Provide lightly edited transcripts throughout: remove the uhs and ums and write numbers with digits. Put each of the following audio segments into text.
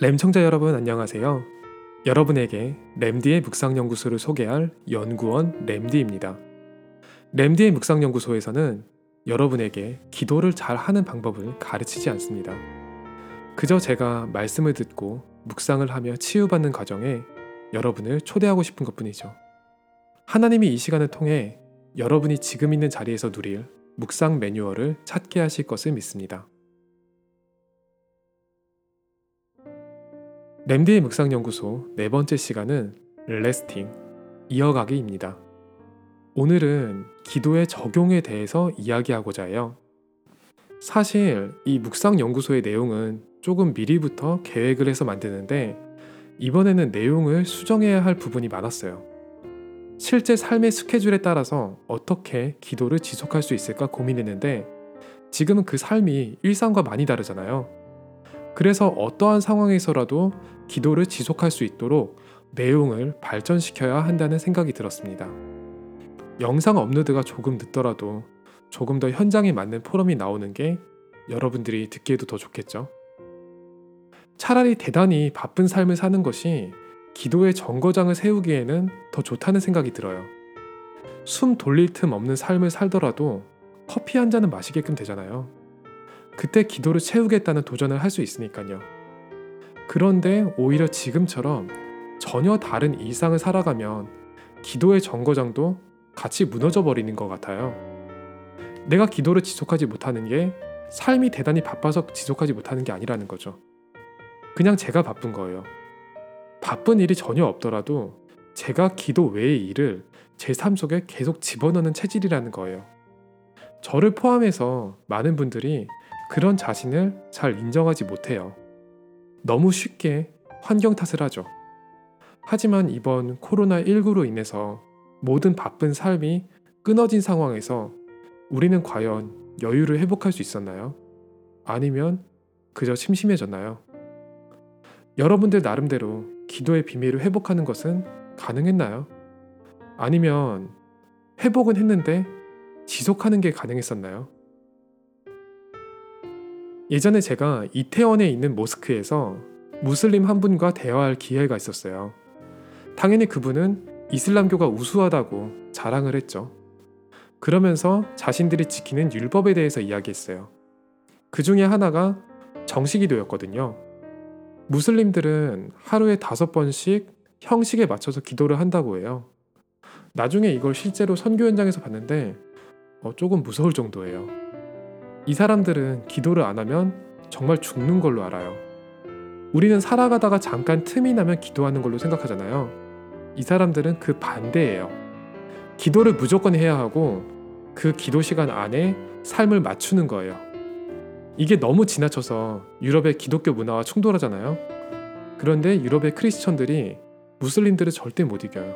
램 청자 여러분 안녕하세요. 여러분에게 램디의 묵상연구소를 소개할 연구원 램디입니다. 램디의 묵상연구소에서는 여러분에게 기도를 잘 하는 방법을 가르치지 않습니다. 그저 제가 말씀을 듣고 묵상을 하며 치유받는 과정에 여러분을 초대하고 싶은 것뿐이죠. 하나님이 이 시간을 통해 여러분이 지금 있는 자리에서 누릴 묵상 매뉴얼을 찾게 하실 것을 믿습니다. 램디의 묵상연구소 네 번째 시간은 레스팅, 이어가기입니다. 오늘은 기도의 적용에 대해서 이야기하고자 해요. 사실 이 묵상연구소의 내용은 조금 미리부터 계획을 해서 만드는데 이번에는 내용을 수정해야 할 부분이 많았어요. 실제 삶의 스케줄에 따라서 어떻게 기도를 지속할 수 있을까 고민했는데 지금은 그 삶이 일상과 많이 다르잖아요. 그래서 어떠한 상황에서라도 기도를 지속할 수 있도록 내용을 발전시켜야 한다는 생각이 들었습니다. 영상 업로드가 조금 늦더라도 조금 더 현장에 맞는 포럼이 나오는 게 여러분들이 듣기에도 더 좋겠죠. 차라리 대단히 바쁜 삶을 사는 것이 기도의 정거장을 세우기에는 더 좋다는 생각이 들어요. 숨 돌릴 틈 없는 삶을 살더라도 커피 한 잔은 마시게끔 되잖아요. 그때 기도를 채우겠다는 도전을 할 수 있으니까요. 그런데 오히려 지금처럼 전혀 다른 일상을 살아가면 기도의 정거장도 같이 무너져 버리는 것 같아요. 내가 기도를 지속하지 못하는 게 삶이 대단히 바빠서 지속하지 못하는 게 아니라는 거죠. 그냥 제가 바쁜 거예요. 바쁜 일이 전혀 없더라도 제가 기도 외의 일을 제 삶 속에 계속 집어넣는 체질이라는 거예요. 저를 포함해서 많은 분들이 그런 자신을 잘 인정하지 못해요. 너무 쉽게 환경 탓을 하죠. 하지만 이번 코로나19로 인해서 모든 바쁜 삶이 끊어진 상황에서 우리는 과연 여유를 회복할 수 있었나요? 아니면 그저 심심해졌나요? 여러분들 나름대로 기도의 비밀을 회복하는 것은 가능했나요? 아니면 회복은 했는데 지속하는 게 가능했었나요? 예전에 제가 이태원에 있는 모스크에서 무슬림 한 분과 대화할 기회가 있었어요. 당연히 그분은 이슬람교가 우수하다고 자랑을 했죠. 그러면서 자신들이 지키는 율법에 대해서 이야기했어요. 그 중에 하나가 정시기도였거든요. 무슬림들은 하루에 5번씩 형식에 맞춰서 기도를 한다고 해요. 나중에 이걸 실제로 선교 현장에서 봤는데 조금 무서울 정도예요. 이 사람들은 기도를 안 하면 정말 죽는 걸로 알아요. 우리는 살아가다가 잠깐 틈이 나면 기도하는 걸로 생각하잖아요. 이 사람들은 그 반대예요. 기도를 무조건 해야 하고 그 기도 시간 안에 삶을 맞추는 거예요. 이게 너무 지나쳐서 유럽의 기독교 문화와 충돌하잖아요. 그런데 유럽의 크리스천들이 무슬림들을 절대 못 이겨요.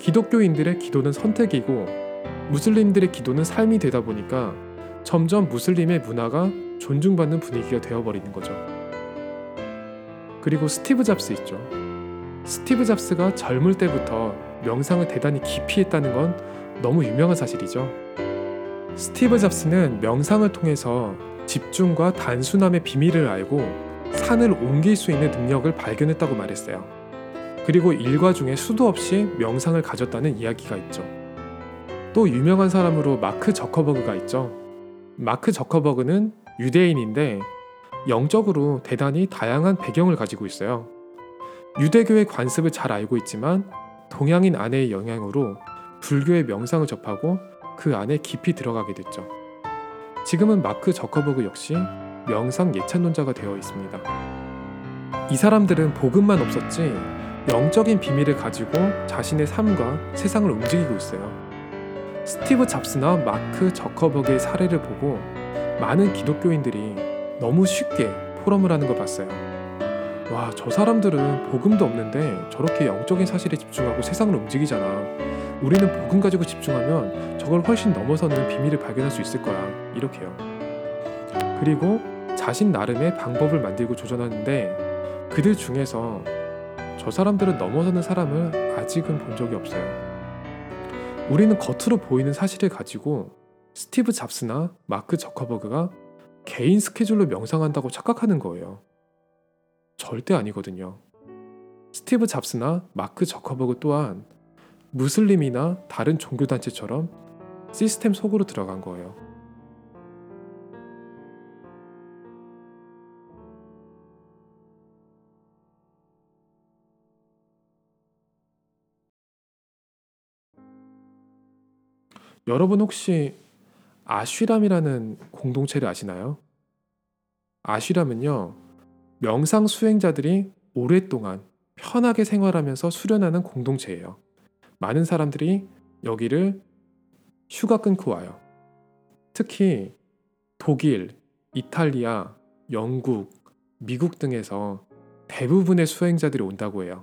기독교인들의 기도는 선택이고 무슬림들의 기도는 삶이 되다 보니까 점점 무슬림의 문화가 존중받는 분위기가 되어버리는 거죠. 그리고 스티브 잡스 있죠. 스티브 잡스가 젊을 때부터 명상을 대단히 깊이 했다는 건 너무 유명한 사실이죠. 스티브 잡스는 명상을 통해서 집중과 단순함의 비밀을 알고 산을 옮길 수 있는 능력을 발견했다고 말했어요. 그리고 일과 중에 수도 없이 명상을 가졌다는 이야기가 있죠. 또 유명한 사람으로 마크 저커버그가 있죠. 마크 저커버그는 유대인인데 영적으로 대단히 다양한 배경을 가지고 있어요. 유대교의 관습을 잘 알고 있지만 동양인 아내의 영향으로 불교의 명상을 접하고 그 안에 깊이 들어가게 됐죠. 지금은 마크 저커버그 역시 명상 예찬론자가 되어 있습니다. 이 사람들은 복음만 없었지 영적인 비밀을 가지고 자신의 삶과 세상을 움직이고 있어요. 스티브 잡스나 마크 저커버그의 사례를 보고 많은 기독교인들이 너무 쉽게 포럼을 하는 걸 봤어요. 와, 저 사람들은 복음도 없는데 저렇게 영적인 사실에 집중하고 세상을 움직이잖아. 우리는 복음 가지고 집중하면 저걸 훨씬 넘어서는 비밀을 발견할 수 있을 거야. 이렇게요. 그리고 자신 나름의 방법을 만들고 조전하는데 그들 중에서 저 사람들은 넘어서는 사람을 아직은 본 적이 없어요. 우리는 겉으로 보이는 사실을 가지고 스티브 잡스나 마크 저커버그가 개인 스케줄로 명상한다고 착각하는 거예요. 절대 아니거든요. 스티브 잡스나 마크 저커버그 또한 무슬림이나 다른 종교단체처럼 시스템 속으로 들어간 거예요. 여러분 혹시 아쉬람이라는 공동체를 아시나요? 아쉬람은요, 명상 수행자들이 오랫동안 편하게 생활하면서 수련하는 공동체예요. 많은 사람들이 여기를 휴가 끊고 와요. 특히 독일, 이탈리아, 영국, 미국 등에서 대부분의 수행자들이 온다고 해요.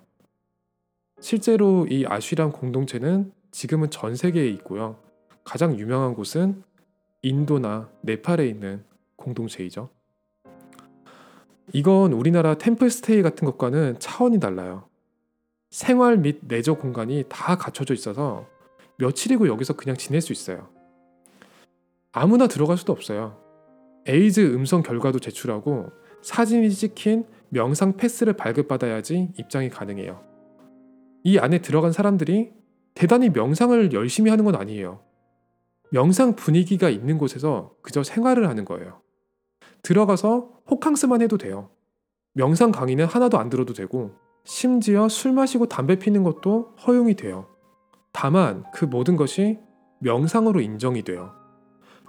실제로 이 아쉬람 공동체는 지금은 전 세계에 있고요. 가장 유명한 곳은 인도나 네팔에 있는 공동체이죠. 이건 우리나라 템플스테이 같은 것과는 차원이 달라요. 생활 및 내적 공간이 다 갖춰져 있어서 며칠이고 여기서 그냥 지낼 수 있어요. 아무나 들어갈 수도 없어요. 에이즈 음성 결과도 제출하고 사진이 찍힌 명상 패스를 발급받아야지 입장이 가능해요. 이 안에 들어간 사람들이 대단히 명상을 열심히 하는 건 아니에요. 명상 분위기가 있는 곳에서 그저 생활을 하는 거예요. 들어가서 호캉스만 해도 돼요. 명상 강의는 하나도 안 들어도 되고 심지어 술 마시고 담배 피는 것도 허용이 돼요. 다만 그 모든 것이 명상으로 인정이 돼요.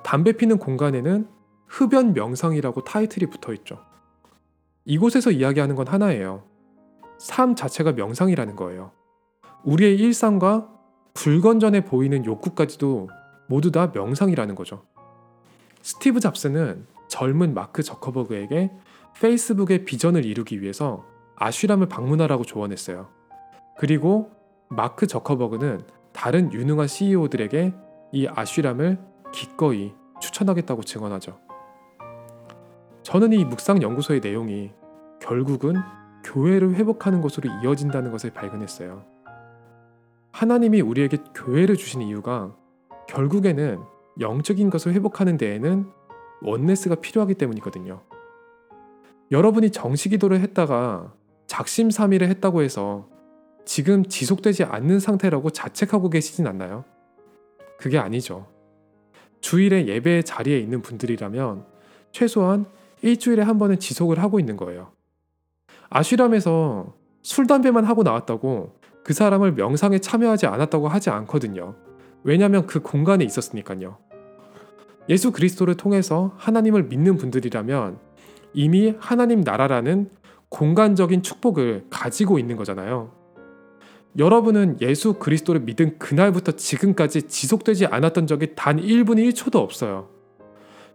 담배 피는 공간에는 흡연 명상이라고 타이틀이 붙어있죠. 이곳에서 이야기하는 건 하나예요. 삶 자체가 명상이라는 거예요. 우리의 일상과 불건전해 보이는 욕구까지도 모두 다 명상이라는 거죠. 스티브 잡스는 젊은 마크 저커버그에게 페이스북의 비전을 이루기 위해서 아쉬람을 방문하라고 조언했어요. 그리고 마크 저커버그는 다른 유능한 CEO들에게 이 아쉬람을 기꺼이 추천하겠다고 증언하죠. 저는 이 묵상연구소의 내용이 결국은 교회를 회복하는 것으로 이어진다는 것을 발견했어요. 하나님이 우리에게 교회를 주신 이유가 결국에는 영적인 것을 회복하는 데에는 원네스가 필요하기 때문이거든요. 여러분이 정시기도를 했다가 작심삼일을 했다고 해서 지금 지속되지 않는 상태라고 자책하고 계시진 않나요? 그게 아니죠. 주일에 예배의 자리에 있는 분들이라면 최소한 일주일에 한 번은 지속을 하고 있는 거예요. 아쉬람에서 술, 담배만 하고 나왔다고 그 사람을 명상에 참여하지 않았다고 하지 않거든요. 왜냐하면 그 공간에 있었으니까요. 예수 그리스도를 통해서 하나님을 믿는 분들이라면 이미 하나님 나라라는 공간적인 축복을 가지고 있는 거잖아요. 여러분은 예수 그리스도를 믿은 그날부터 지금까지 지속되지 않았던 적이 단 1분의 1초도 없어요.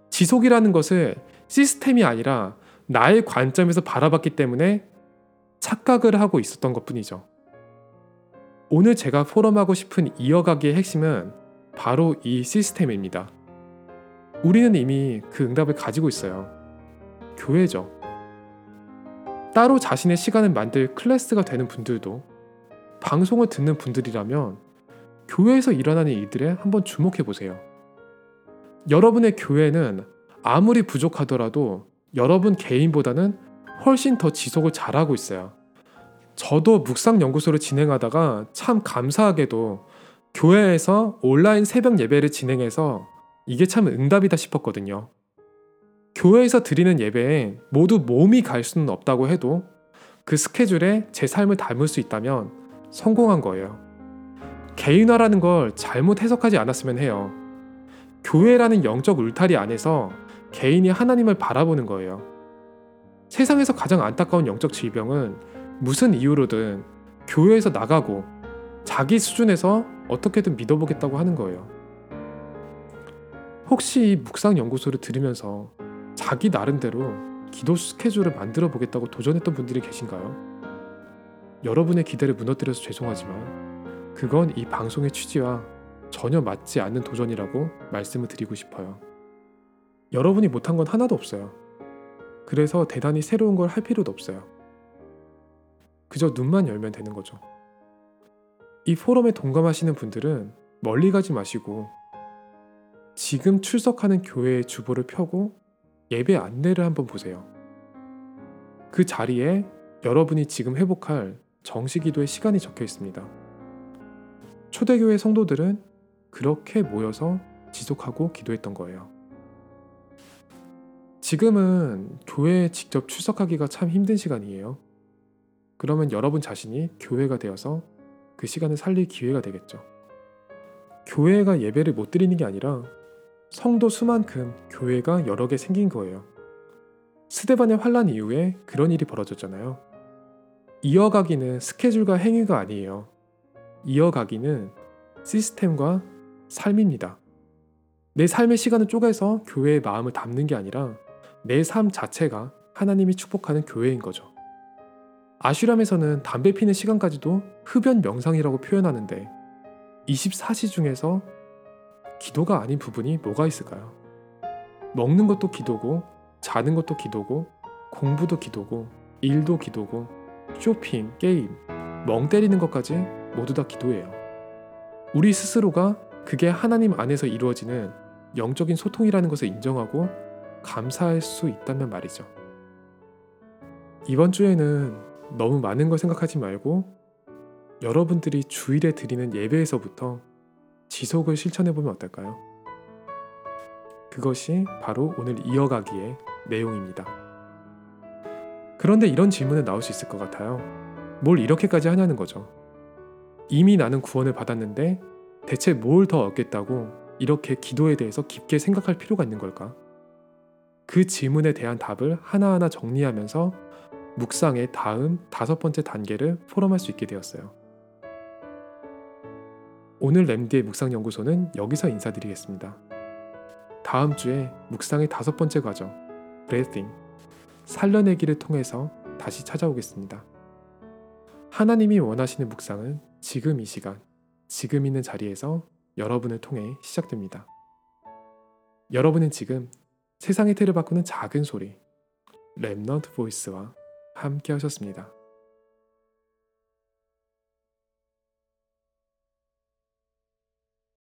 지속이라는 것을 시스템이 아니라 나의 관점에서 바라봤기 때문에 착각을 하고 있었던 것뿐이죠. 오늘 제가 포럼하고 싶은 이어가기의 핵심은 바로 이 시스템입니다. 우리는 이미 그 응답을 가지고 있어요. 교회죠. 따로 자신의 시간을 만들 클래스가 되는 분들도, 방송을 듣는 분들이라면 교회에서 일어나는 일들에 한번 주목해보세요. 여러분의 교회는 아무리 부족하더라도 여러분 개인보다는 훨씬 더 지속을 잘하고 있어요. 저도 묵상연구소를 진행하다가 참 감사하게도 교회에서 온라인 새벽 예배를 진행해서 이게 참 응답이다 싶었거든요. 교회에서 드리는 예배에 모두 몸이 갈 수는 없다고 해도 그 스케줄에 제 삶을 담을 수 있다면 성공한 거예요. 개인화라는 걸 잘못 해석하지 않았으면 해요. 교회라는 영적 울타리 안에서 개인이 하나님을 바라보는 거예요. 세상에서 가장 안타까운 영적 질병은 무슨 이유로든 교회에서 나가고 자기 수준에서 어떻게든 믿어보겠다고 하는 거예요. 혹시 이 묵상연구소를 들으면서 자기 나름대로 기도 스케줄을 만들어 보겠다고 도전했던 분들이 계신가요? 여러분의 기대를 무너뜨려서 죄송하지만 그건 이 방송의 취지와 전혀 맞지 않는 도전이라고 말씀을 드리고 싶어요. 여러분이 못한 건 하나도 없어요. 그래서 대단히 새로운 걸 할 필요도 없어요. 그저 눈만 열면 되는 거죠. 이 포럼에 동감하시는 분들은 멀리 가지 마시고 지금 출석하는 교회의 주보를 펴고 예배 안내를 한번 보세요. 그 자리에 여러분이 지금 회복할 정시기도의 시간이 적혀 있습니다. 초대교회 성도들은 그렇게 모여서 지속하고 기도했던 거예요. 지금은 교회에 직접 출석하기가 참 힘든 시간이에요. 그러면 여러분 자신이 교회가 되어서 그 시간을 살릴 기회가 되겠죠. 교회가 예배를 못 드리는 게 아니라 성도 수만큼 교회가 여러 개 생긴 거예요. 스데반의 환란 이후에 그런 일이 벌어졌잖아요. 이어가기는 스케줄과 행위가 아니에요. 이어가기는 시스템과 삶입니다. 내 삶의 시간을 쪼개서 교회의 마음을 담는 게 아니라 내 삶 자체가 하나님이 축복하는 교회인 거죠. 아슈람에서는 담배 피는 시간까지도 흡연 명상이라고 표현하는데 24시 중에서 기도가 아닌 부분이 뭐가 있을까요? 먹는 것도 기도고, 자는 것도 기도고, 공부도 기도고, 일도 기도고, 쇼핑, 게임, 멍 때리는 것까지 모두 다 기도예요. 우리 스스로가 그게 하나님 안에서 이루어지는 영적인 소통이라는 것을 인정하고 감사할 수 있다면 말이죠. 이번 주에는 너무 많은 걸 생각하지 말고 여러분들이 주일에 드리는 예배에서부터 지속을 실천해보면 어떨까요? 그것이 바로 오늘 이어가기의 내용입니다. 그런데 이런 질문은 나올 수 있을 것 같아요. 뭘 이렇게까지 하냐는 거죠. 이미 나는 구원을 받았는데 대체 뭘 더 얻겠다고 이렇게 기도에 대해서 깊게 생각할 필요가 있는 걸까? 그 질문에 대한 답을 하나하나 정리하면서 묵상의 다음 5번째 단계를 포럼할 수 있게 되었어요. 오늘 램디의 묵상연구소는 여기서 인사드리겠습니다. 다음 주에 묵상의 5번째 과정, breathing, 살려내기를 통해서 다시 찾아오겠습니다. 하나님이 원하시는 묵상은 지금 이 시간, 지금 있는 자리에서 여러분을 통해 시작됩니다. 여러분은 지금 세상의 틀을 바꾸는 작은 소리, 램넌트 보이스와 함께 하셨습니다.